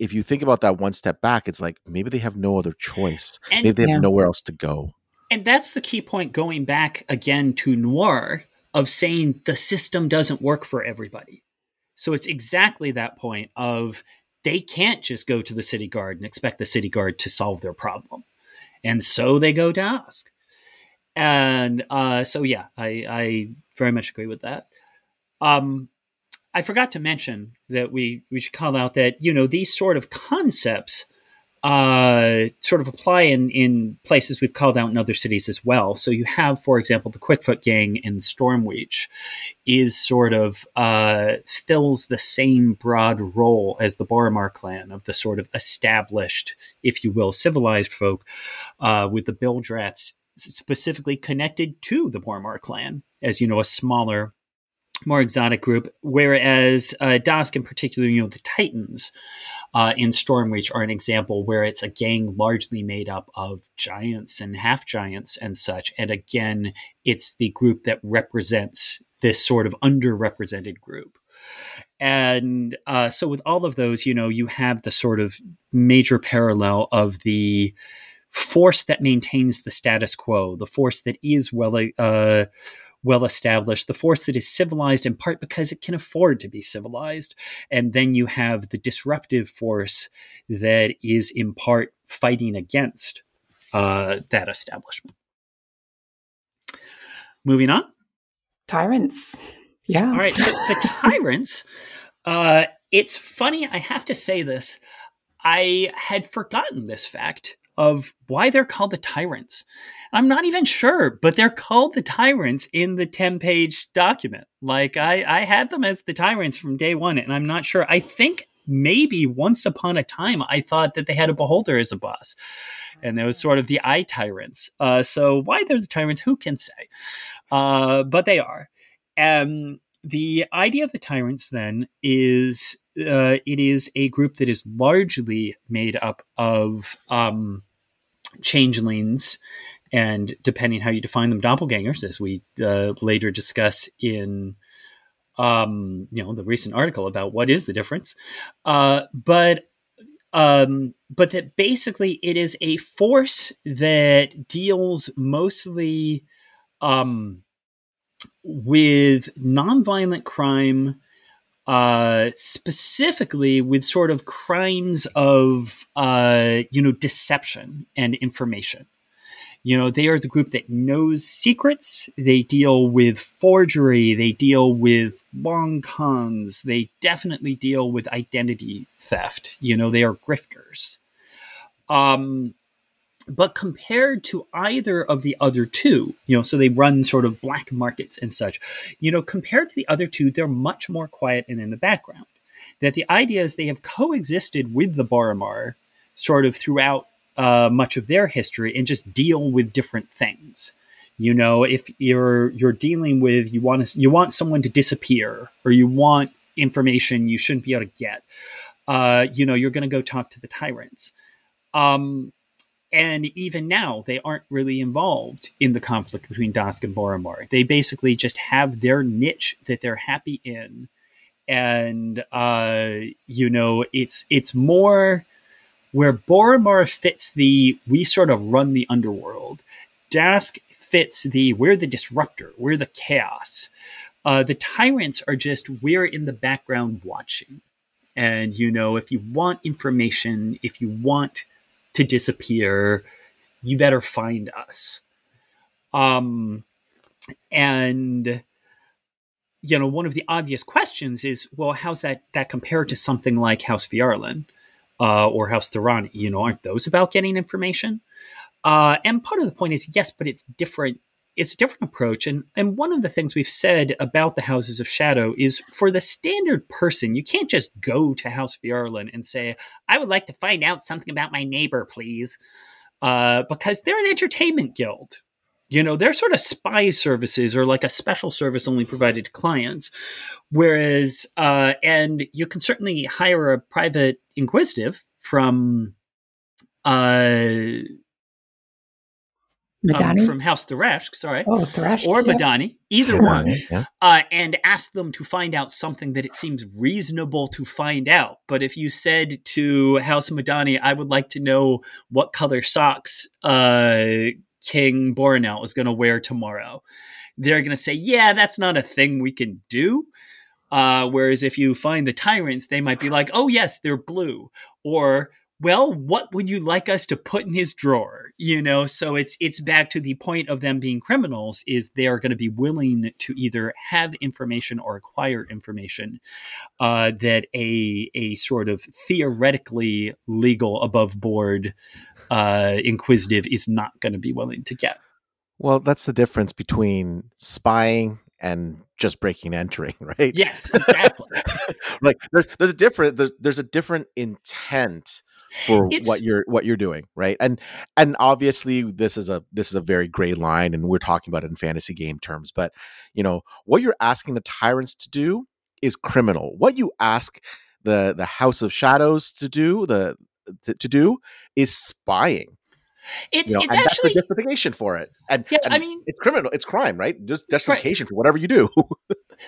if you think about that one step back, it's like maybe they have no other choice. And, maybe they have nowhere else to go. And that's the key point going back again to Noir of saying the system doesn't work for everybody. So it's exactly that point of they can't just go to the city guard and expect the city guard to solve their problem. And so they go to Daask. And so, yeah, I very much agree with that. I forgot to mention that we should call out that, you know, these sort of concepts sort of apply in places we've called out in other cities as well. So you have, for example, the Quickfoot Gang in Stormreach is sort of fills the same broad role as the Boromar clan of the sort of established, if you will, civilized folk with the Bildrats specifically connected to the Boromar clan as, you know, a smaller, more exotic group, whereas Daask in particular, you know, the Titans in Stormreach are an example where it's a gang largely made up of giants and half-giants and such. And again, it's the group that represents this sort of underrepresented group. And so with all of those, you know, you have the sort of major parallel of the force that maintains the status quo, the force that is well established, the force that is civilized in part because it can afford to be civilized. And then you have the disruptive force that is in part fighting against that establishment. Moving on. Tyrants. Yeah. All right. So the tyrants, it's funny. I have to say this. I had forgotten this fact of why they're called the tyrants. I'm not even sure, but they're called the tyrants in the 10-page document. Like, I had them as the tyrants from day one, and I'm not sure. I think maybe once upon a time, I thought that they had a beholder as a boss, and there was sort of the eye tyrants. So why they're the tyrants, who can say? But they are. The idea of the Tyrants, then, is it is a group that is largely made up of changelings, and depending how you define them, doppelgangers, as we later discuss in the recent article about what is the difference. But that basically it is a force that deals mostly with nonviolent crime, specifically with sort of crimes of, deception and information. You know, they are the group that knows secrets. They deal with forgery. They deal with long cons. They definitely deal with identity theft. You know, they are grifters. But compared to either of the other two, you know, so they run sort of black markets and such, you know, compared to the other two, they're much more quiet and in the background. That the idea is they have coexisted with the Boromar sort of throughout much of their history and just deal with different things. You know, if you're dealing with, you want someone to disappear, or you want information you shouldn't be able to get, you're going to go talk to the Tyrants. And even now they aren't really involved in the conflict between Daask and Boromar. They basically just have their niche that they're happy in. And, it's more, where Boromar fits the, we sort of run the underworld, Daask fits the, we're the disruptor, we're the chaos. The Tyrants are just, we're in the background watching. And, you know, if you want information, if you want to disappear, you better find us. And, you know, one of the obvious questions is, well, how's that compared to something like House Phiarlan? Or House Tarkanan, you know, aren't those about getting information? And part of the point is, yes, but it's different. It's a different approach. And one of the things we've said about the Houses of Shadow is, for the standard person, you can't just go to House Phiarlan and say, I would like to find out something about my neighbor, please. Because they're an entertainment guild. You know, they're sort of spy services, or like a special service only provided to clients. Whereas, and you can certainly hire a private inquisitive from Madani? From House Tarkanan, sorry. Oh, Tarkanan, or Madani, either one, yeah. And ask them to find out something that it seems reasonable to find out. But if you said to House Madani, I would like to know what color socks King Boronel is going to wear tomorrow, they're going to say, yeah, that's not a thing we can do. Whereas if you find the Tyrants, they might be like, oh, yes, they're blue. Or, well, what would you like us to put in his drawer? You know, so it's back to the point of them being criminals, is they are going to be willing to either have information or acquire information that a sort of theoretically legal, above board inquisitive is not going to be willing to get. Well, that's the difference between spying and just breaking and entering, right? Yes, exactly. Like there's a different intent for what you're doing, right? And obviously this is a very gray line, and we're talking about it in fantasy game terms, but you know, what you're asking the Tyrants to do is criminal. What you ask the House of Shadows to do, to do is spying. It's and actually, that's the justification for it. And, yeah, and I mean, it's criminal. It's crime, right? Just justification, right, for whatever you do.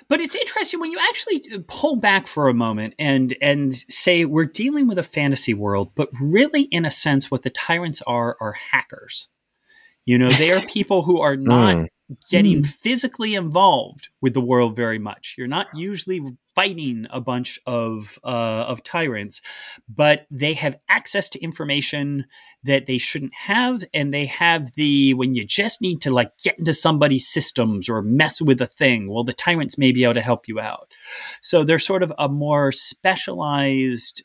But it's interesting when you actually pull back for a moment and say we're dealing with a fantasy world, but really, in a sense, what the Tyrants are hackers. You know, they are people who are not getting physically involved with the world very much. You're not usually fighting a bunch of Tyrants, but they have access to information that they shouldn't have. And they have the, when you just need to like get into somebody's systems or mess with a thing, well, the Tyrants may be able to help you out. So they're sort of a more specialized,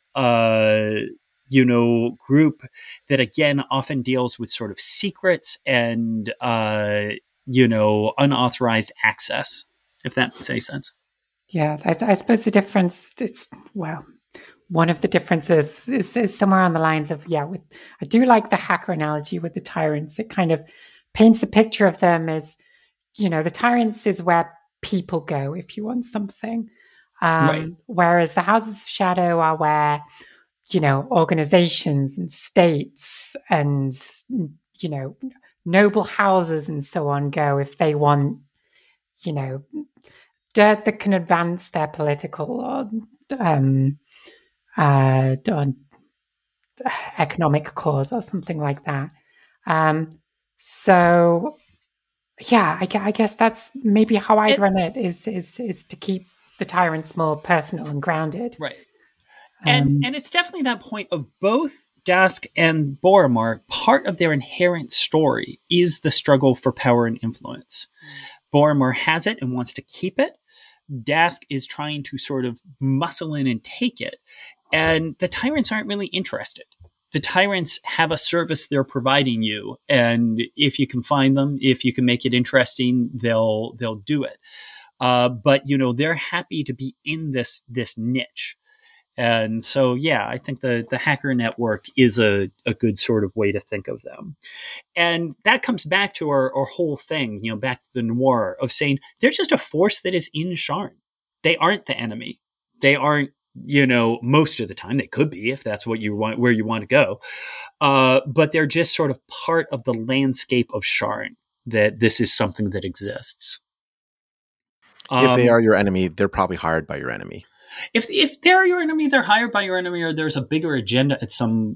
group that again, often deals with sort of secrets and, unauthorized access, if that makes any sense. Yeah, I suppose the difference, one of the differences is somewhere on the lines of, I do like the hacker analogy with the Tyrants. It kind of paints a picture of them as, you know, the Tyrants is where people go if you want something. Right. Whereas the Houses of Shadow are where, you know, organizations and states and, you know, noble houses and so on go if they want, you know, dirt that can advance their political or economic cause or something like that. So, yeah, I guess that's maybe how I'd run it, is to keep the tyrants more personal and grounded. Right. And it's definitely that point of both Daask and Boromar. Part of their inherent story is the struggle for power and influence. Boromar has it and wants to keep it. Daask is trying to sort of muscle in and take it. And the tyrants aren't really interested. The tyrants have a service they're providing you. And if you can find them, if you can make it interesting, they'll do it. But, you know, they're happy to be in this niche. And so, yeah, I think the hacker network is a good sort of way to think of them. And that comes back to our whole thing, you know, back to the noir of saying they're just a force that is in Sharn. They aren't the enemy. They aren't, you know, most of the time. They could be if that's what you want, where you want to go. But they're just sort of part of the landscape of Sharn, that this is something that exists. If they are your enemy, they're probably hired by your enemy. If they're your enemy, they're hired by your enemy, or there's a bigger agenda at some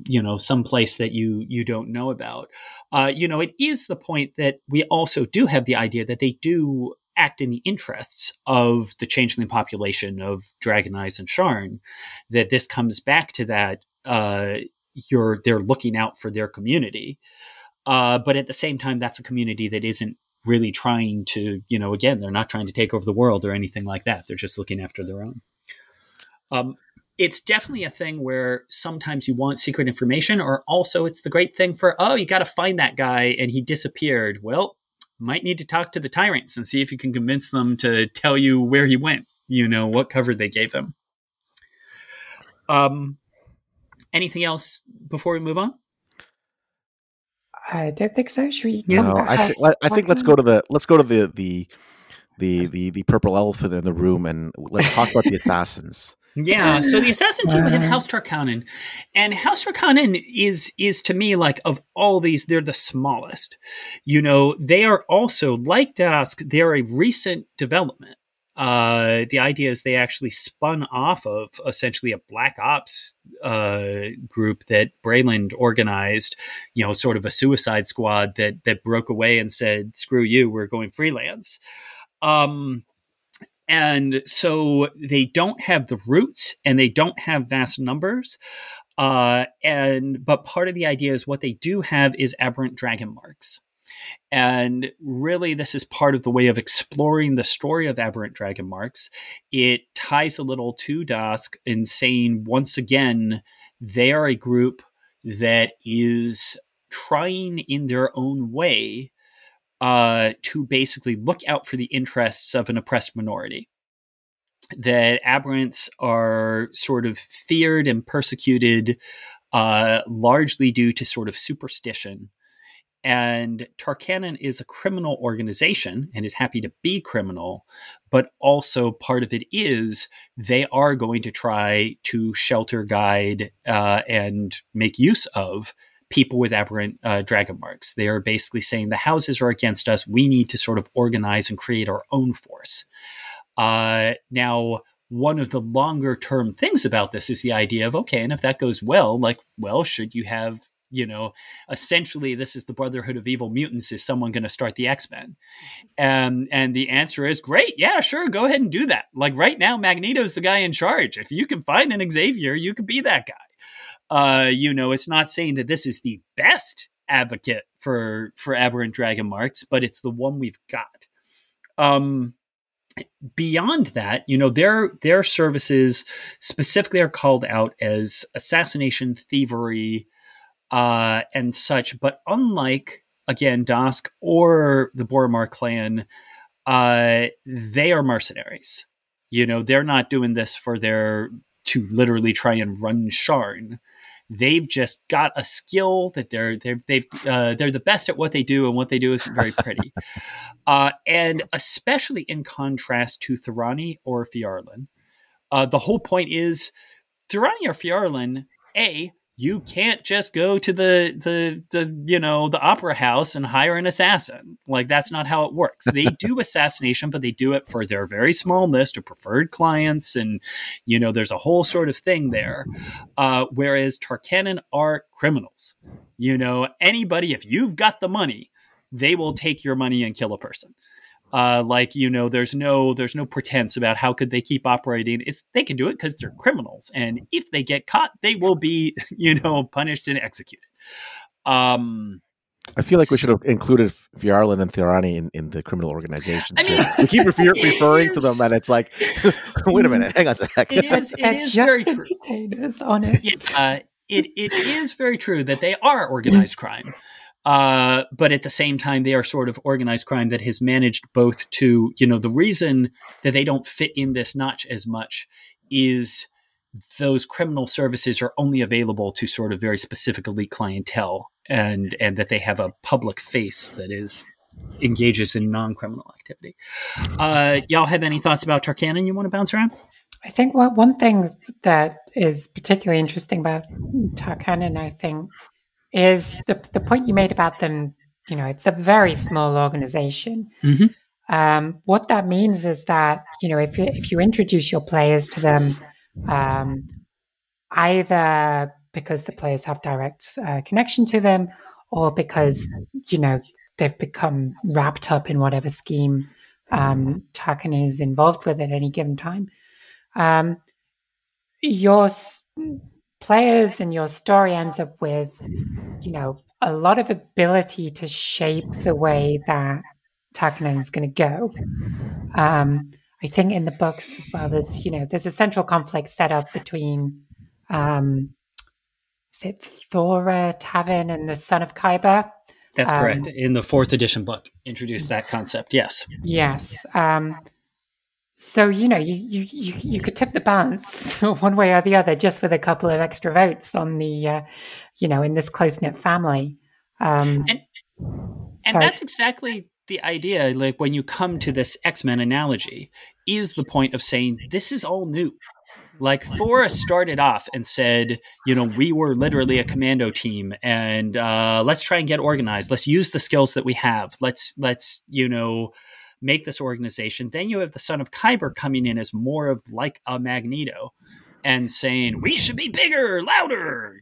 place that you don't know about. You know, it is the point that we also do have the idea that they do act in the interests of the changeling population of Dragon Eyes and Sharn, that this comes back to that they're looking out for their community. But at the same time, that's a community that isn't really trying to, you know, again, they're not trying to take over the world or anything like that. They're just looking after their own. It's definitely a thing where sometimes you want secret information, or also it's the great thing for, oh, you got to find that guy and he disappeared. Well, might need to talk to the tyrants and see if you can convince them to tell you where he went, you know, what cover they gave him. Anything else before we move on? I don't think so. Should we? No, I think let's go to the purple elephant in the room, and let's talk about the assassins. Yeah, so the assassins, you have House Tarkanan. And House Tarkanan is to me, like, of all these, they're the smallest. You know, they are also, like Daask, they're a recent development. The idea is they actually spun off of essentially a black ops group that Braylon organized, you know, sort of a suicide squad that broke away and said, screw you, we're going freelance. And so they don't have the roots and they don't have vast numbers. But part of the idea is what they do have is aberrant dragon marks. And really, this is part of the way of exploring the story of aberrant dragon marks. It ties a little to Daask in saying, once again, they are a group that is trying in their own way to basically look out for the interests of an oppressed minority. That aberrants are sort of feared and persecuted largely due to sort of superstition. And Tarkanan is a criminal organization and is happy to be criminal, but also part of it is they are going to try to shelter, guide, and make use of people with aberrant dragon marks. They are basically saying the houses are against us. We need to sort of organize and create our own force. Now, one of the longer term things about this is the idea of, okay, and if that goes well, like, well, should you have, you know, essentially this is the Brotherhood of Evil Mutants. Is someone going to start the X-Men? And the answer is, great. Yeah, sure. Go ahead and do that. Like right now, Magneto's the guy in charge. If you can find an Xavier, you could be that guy. You know, it's not saying that this is the best advocate for aberrant dragon marks, but it's the one we've got. Beyond that, you know, their services specifically are called out as assassination, thievery, and such, but unlike, again, Daask or the Boromar clan, they are mercenaries. You know, they're not doing this to literally try and run Sharn. They've just got a skill that they're the best at what they do, and what they do isn't very pretty. And especially in contrast to Thirani or Phiarlan, the whole point is Thirani or Phiarlan, A, you can't just go to the opera house and hire an assassin. Like, that's not how it works. They do assassination, but they do it for their very small list of preferred clients. And, you know, there's a whole sort of thing there. Whereas Tarkanan are criminals. You know, anybody, if you've got the money, they will take your money and kill a person. There's no pretense about how could they keep operating. They can do it because they're criminals, and if they get caught, they will be, punished and executed. I feel like we should have included Phiarlan and Thirani in the criminal organization. I mean, we keep referring to them, and it's like, wait a minute, hang on a sec. It is very true. Dictators, honest. It is very true that they are organized crime. But at the same time, they are sort of organized crime that has managed both to, the reason that they don't fit in this notch as much is those criminal services are only available to sort of very specific elite clientele, and that they have a public face that engages in non-criminal activity. Y'all have any thoughts about Tarkanan you want to bounce around? I think one thing that is particularly interesting about Tarkanan, I think, is the point you made about them, it's a very small organization. Mm-hmm. What that means is that, if you introduce your players to them, either because the players have direct connection to them, or because, they've become wrapped up in whatever scheme Tarkanan is involved with at any given time, your players and your story ends up with, a lot of ability to shape the way that Tarkanan is going to go. I think in the books as well, there's a central conflict set up between, is it Thora Tavin and the Son of Kyber? That's correct. In the 4th edition book, introduced that concept. Yes. Yes. So, you could tip the balance one way or the other just with a couple of extra votes on the, in this close-knit family. And that's exactly the idea, like when you come to this X-Men analogy, is the point of saying this is all new. Like, Thora started off and said, we were literally a commando team, and let's try and get organized. Let's use the skills that we have. Let's make this organization. Then you have the Son of Kyber coming in as more of like a Magneto and saying, we should be bigger, louder,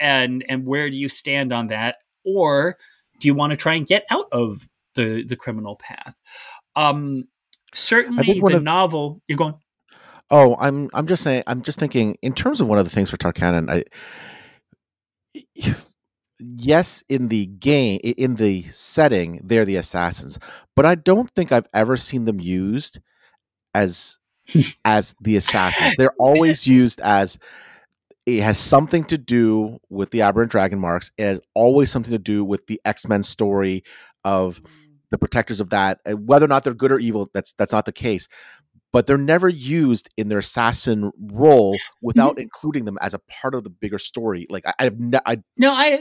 and where do you stand on that? Or do you want to try and get out of the criminal path? Certainly the novel, you're going. Oh, I'm just thinking in terms of one of the things for Tarkanan, yes, in the game, in the setting, they're the assassins, but I don't think I've ever seen them used as the assassins. They're always used as it has something to do with the Aberrant Dragon Marks. It has always something to do with the X-Men story of the protectors of that. Whether or not they're good or evil, that's not the case. But they're never used in their assassin role without including them as a part of the bigger story. Like to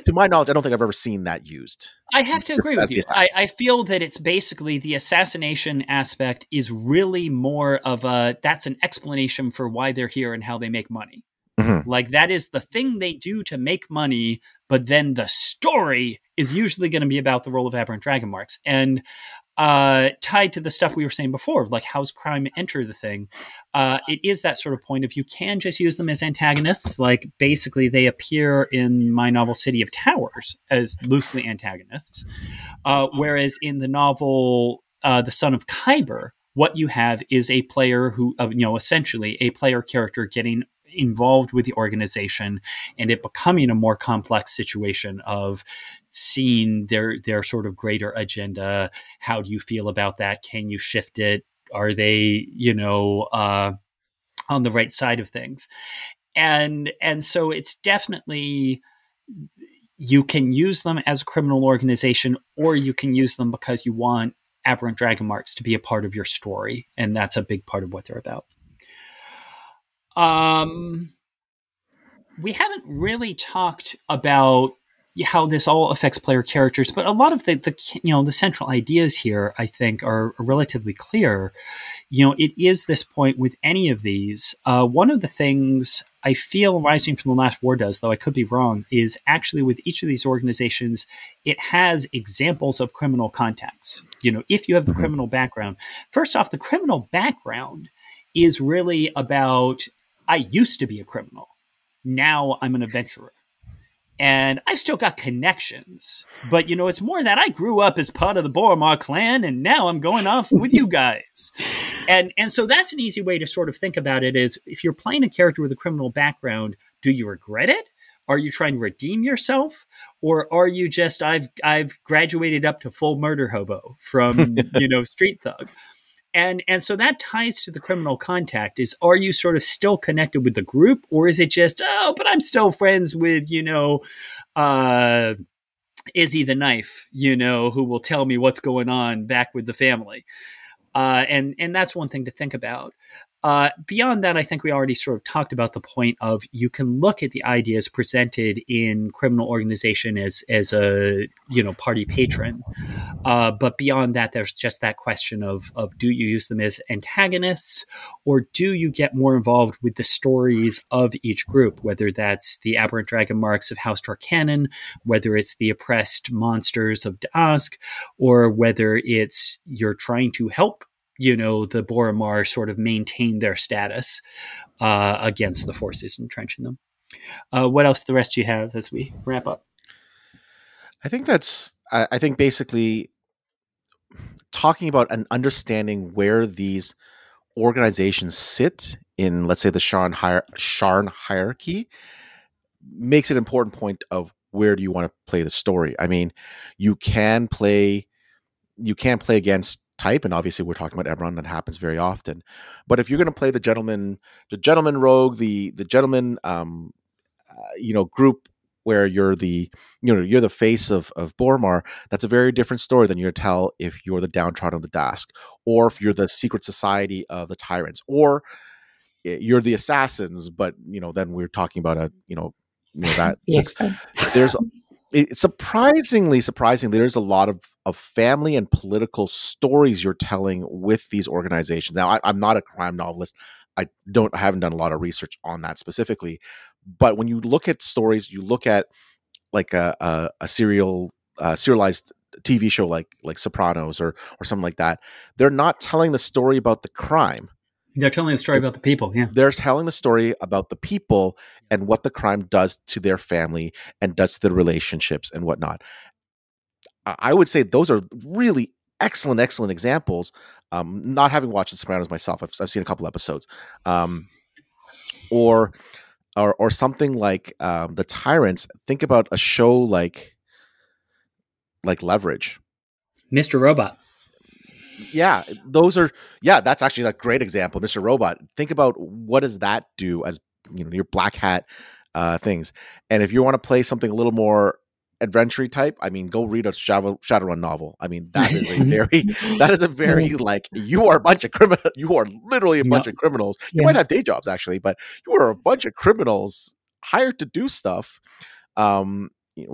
my knowledge, I don't think I've ever seen that used. I have to agree with you. I feel that it's basically the assassination aspect is really more of that's an explanation for why they're here and how they make money. Mm-hmm. Like, that is the thing they do to make money, but then the story is usually going to be about the role of Aberrant Dragon Marks. And tied to the stuff we were saying before, like how's crime enter the thing, it is that sort of point of you can just use them as antagonists. Like, basically they appear in my novel City of Towers as loosely antagonists, whereas in the novel The Son of Kyber, what you have is a player who, essentially a player character getting involved with the organization and it becoming a more complex situation of seeing their sort of greater agenda. How do you feel about that? Can you shift it? Are they, on the right side of things? And so it's definitely, you can use them as a criminal organization, or you can use them because you want Aberrant Dragon Marks to be a part of your story. And that's a big part of what they're about. We haven't really talked about how this all affects player characters, but a lot of the central ideas here, I think, are relatively clear. You know, it is this point with any of these. One of the things I feel Rising from the Last War does, though I could be wrong, is actually with each of these organizations, it has examples of criminal contacts. You know, if you have the criminal background, first off, the criminal background is really about, I used to be a criminal. Now I'm an adventurer. And I've still got connections. But, you know, it's more that I grew up as part of the Boromar clan, and now I'm going off with you guys. And so that's an easy way to sort of think about it is, if you're playing a character with a criminal background, do you regret it? Are you trying to redeem yourself? Or are you just, I've graduated up to full murder hobo from, you know, street thug? And so that ties to the criminal contact is, are you sort of still connected with the group, or is it just, oh, but I'm still friends with, you know, Izzy the Knife, you know, who will tell me what's going on back with the family. And that's one thing to think about. Beyond that, I think we already sort of talked about the point of, you can look at the ideas presented in criminal organization as a, you know, party patron. But beyond that, there's just that question of do you use them as antagonists, or do you get more involved with the stories of each group, whether that's the aberrant dragon marks of House Tarkanan, whether it's the oppressed monsters of Daask, or whether it's you're trying to help, you know, the Boromar sort of maintain their status against the forces entrenching them. What else the rest you have as we wrap up? I think basically talking about and understanding where these organizations sit in, let's say, the Sharn hierarchy makes an important point of where do you want to play the story. I mean, you can play against type, and obviously we're talking about Eberron, that happens very often. But if you're going to play the gentleman rogue, the gentleman, you know, group where you're the face of Boromar, that's a very different story than you tell if you're the downtrodden of the Daask, or if you're the secret society of the tyrants, or you're the assassins. But you know, then we're talking about that. Yes. It's surprisingly, there's a lot of family and political stories you're telling with these organizations. Now, I'm not a crime novelist. I haven't done a lot of research on that specifically. But when you look at stories, you look at like a serialized TV show like Sopranos or something like that. They're not telling the story about the crime. They're telling the story about the people, yeah. They're telling the story about the people and what the crime does to their family and does to their relationships and whatnot. I would say those are really excellent examples. Not having watched The Sopranos myself, I've seen a couple episodes, or something like The Tyrants. Think about a show like Leverage, Mr. Robot. Yeah, that's actually a great example. Mr. Robot. Think about what does that do as, you know, your black hat things. And if you want to play something a little more adventure type, I mean, go read a Shadowrun novel. I mean, that is a very like, you are a bunch of criminals. You are literally a bunch of criminals. You might have day jobs actually, but you are a bunch of criminals hired to do stuff. Who's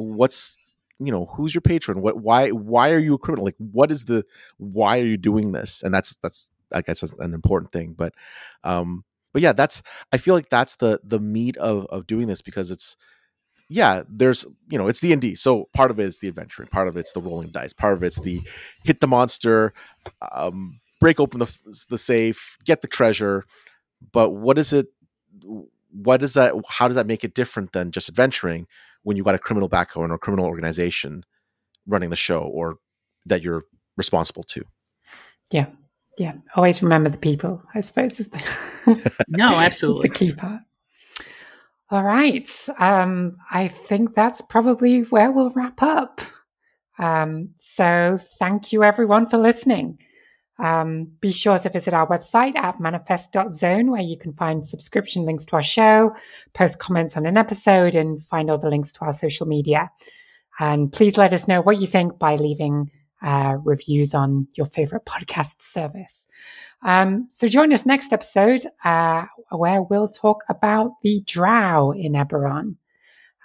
your patron? Why are you a criminal? Like, why are you doing this? And that's, I guess, that's an important thing, but yeah, I feel like that's the meat of doing this, because it's, yeah, there's, you know, it's D&D. So part of it is the adventuring, part of it's the rolling dice, part of it's the hit the monster, break open the safe, get the treasure. But how does that make it different than just adventuring when you've got a criminal background or a criminal organization running the show, or that you're responsible to? Yeah. Yeah. Always remember the people, I suppose, is the no, absolutely. It's the key part. All right. I think that's probably where we'll wrap up. So thank you everyone for listening. Be sure to visit our website at manifest.zone, where you can find subscription links to our show, post comments on an episode, and find all the links to our social media. And please let us know what you think by leaving reviews on your favorite podcast service. So join us next episode, where we'll talk about the drow in Eberron.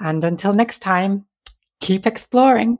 And until next time, keep exploring.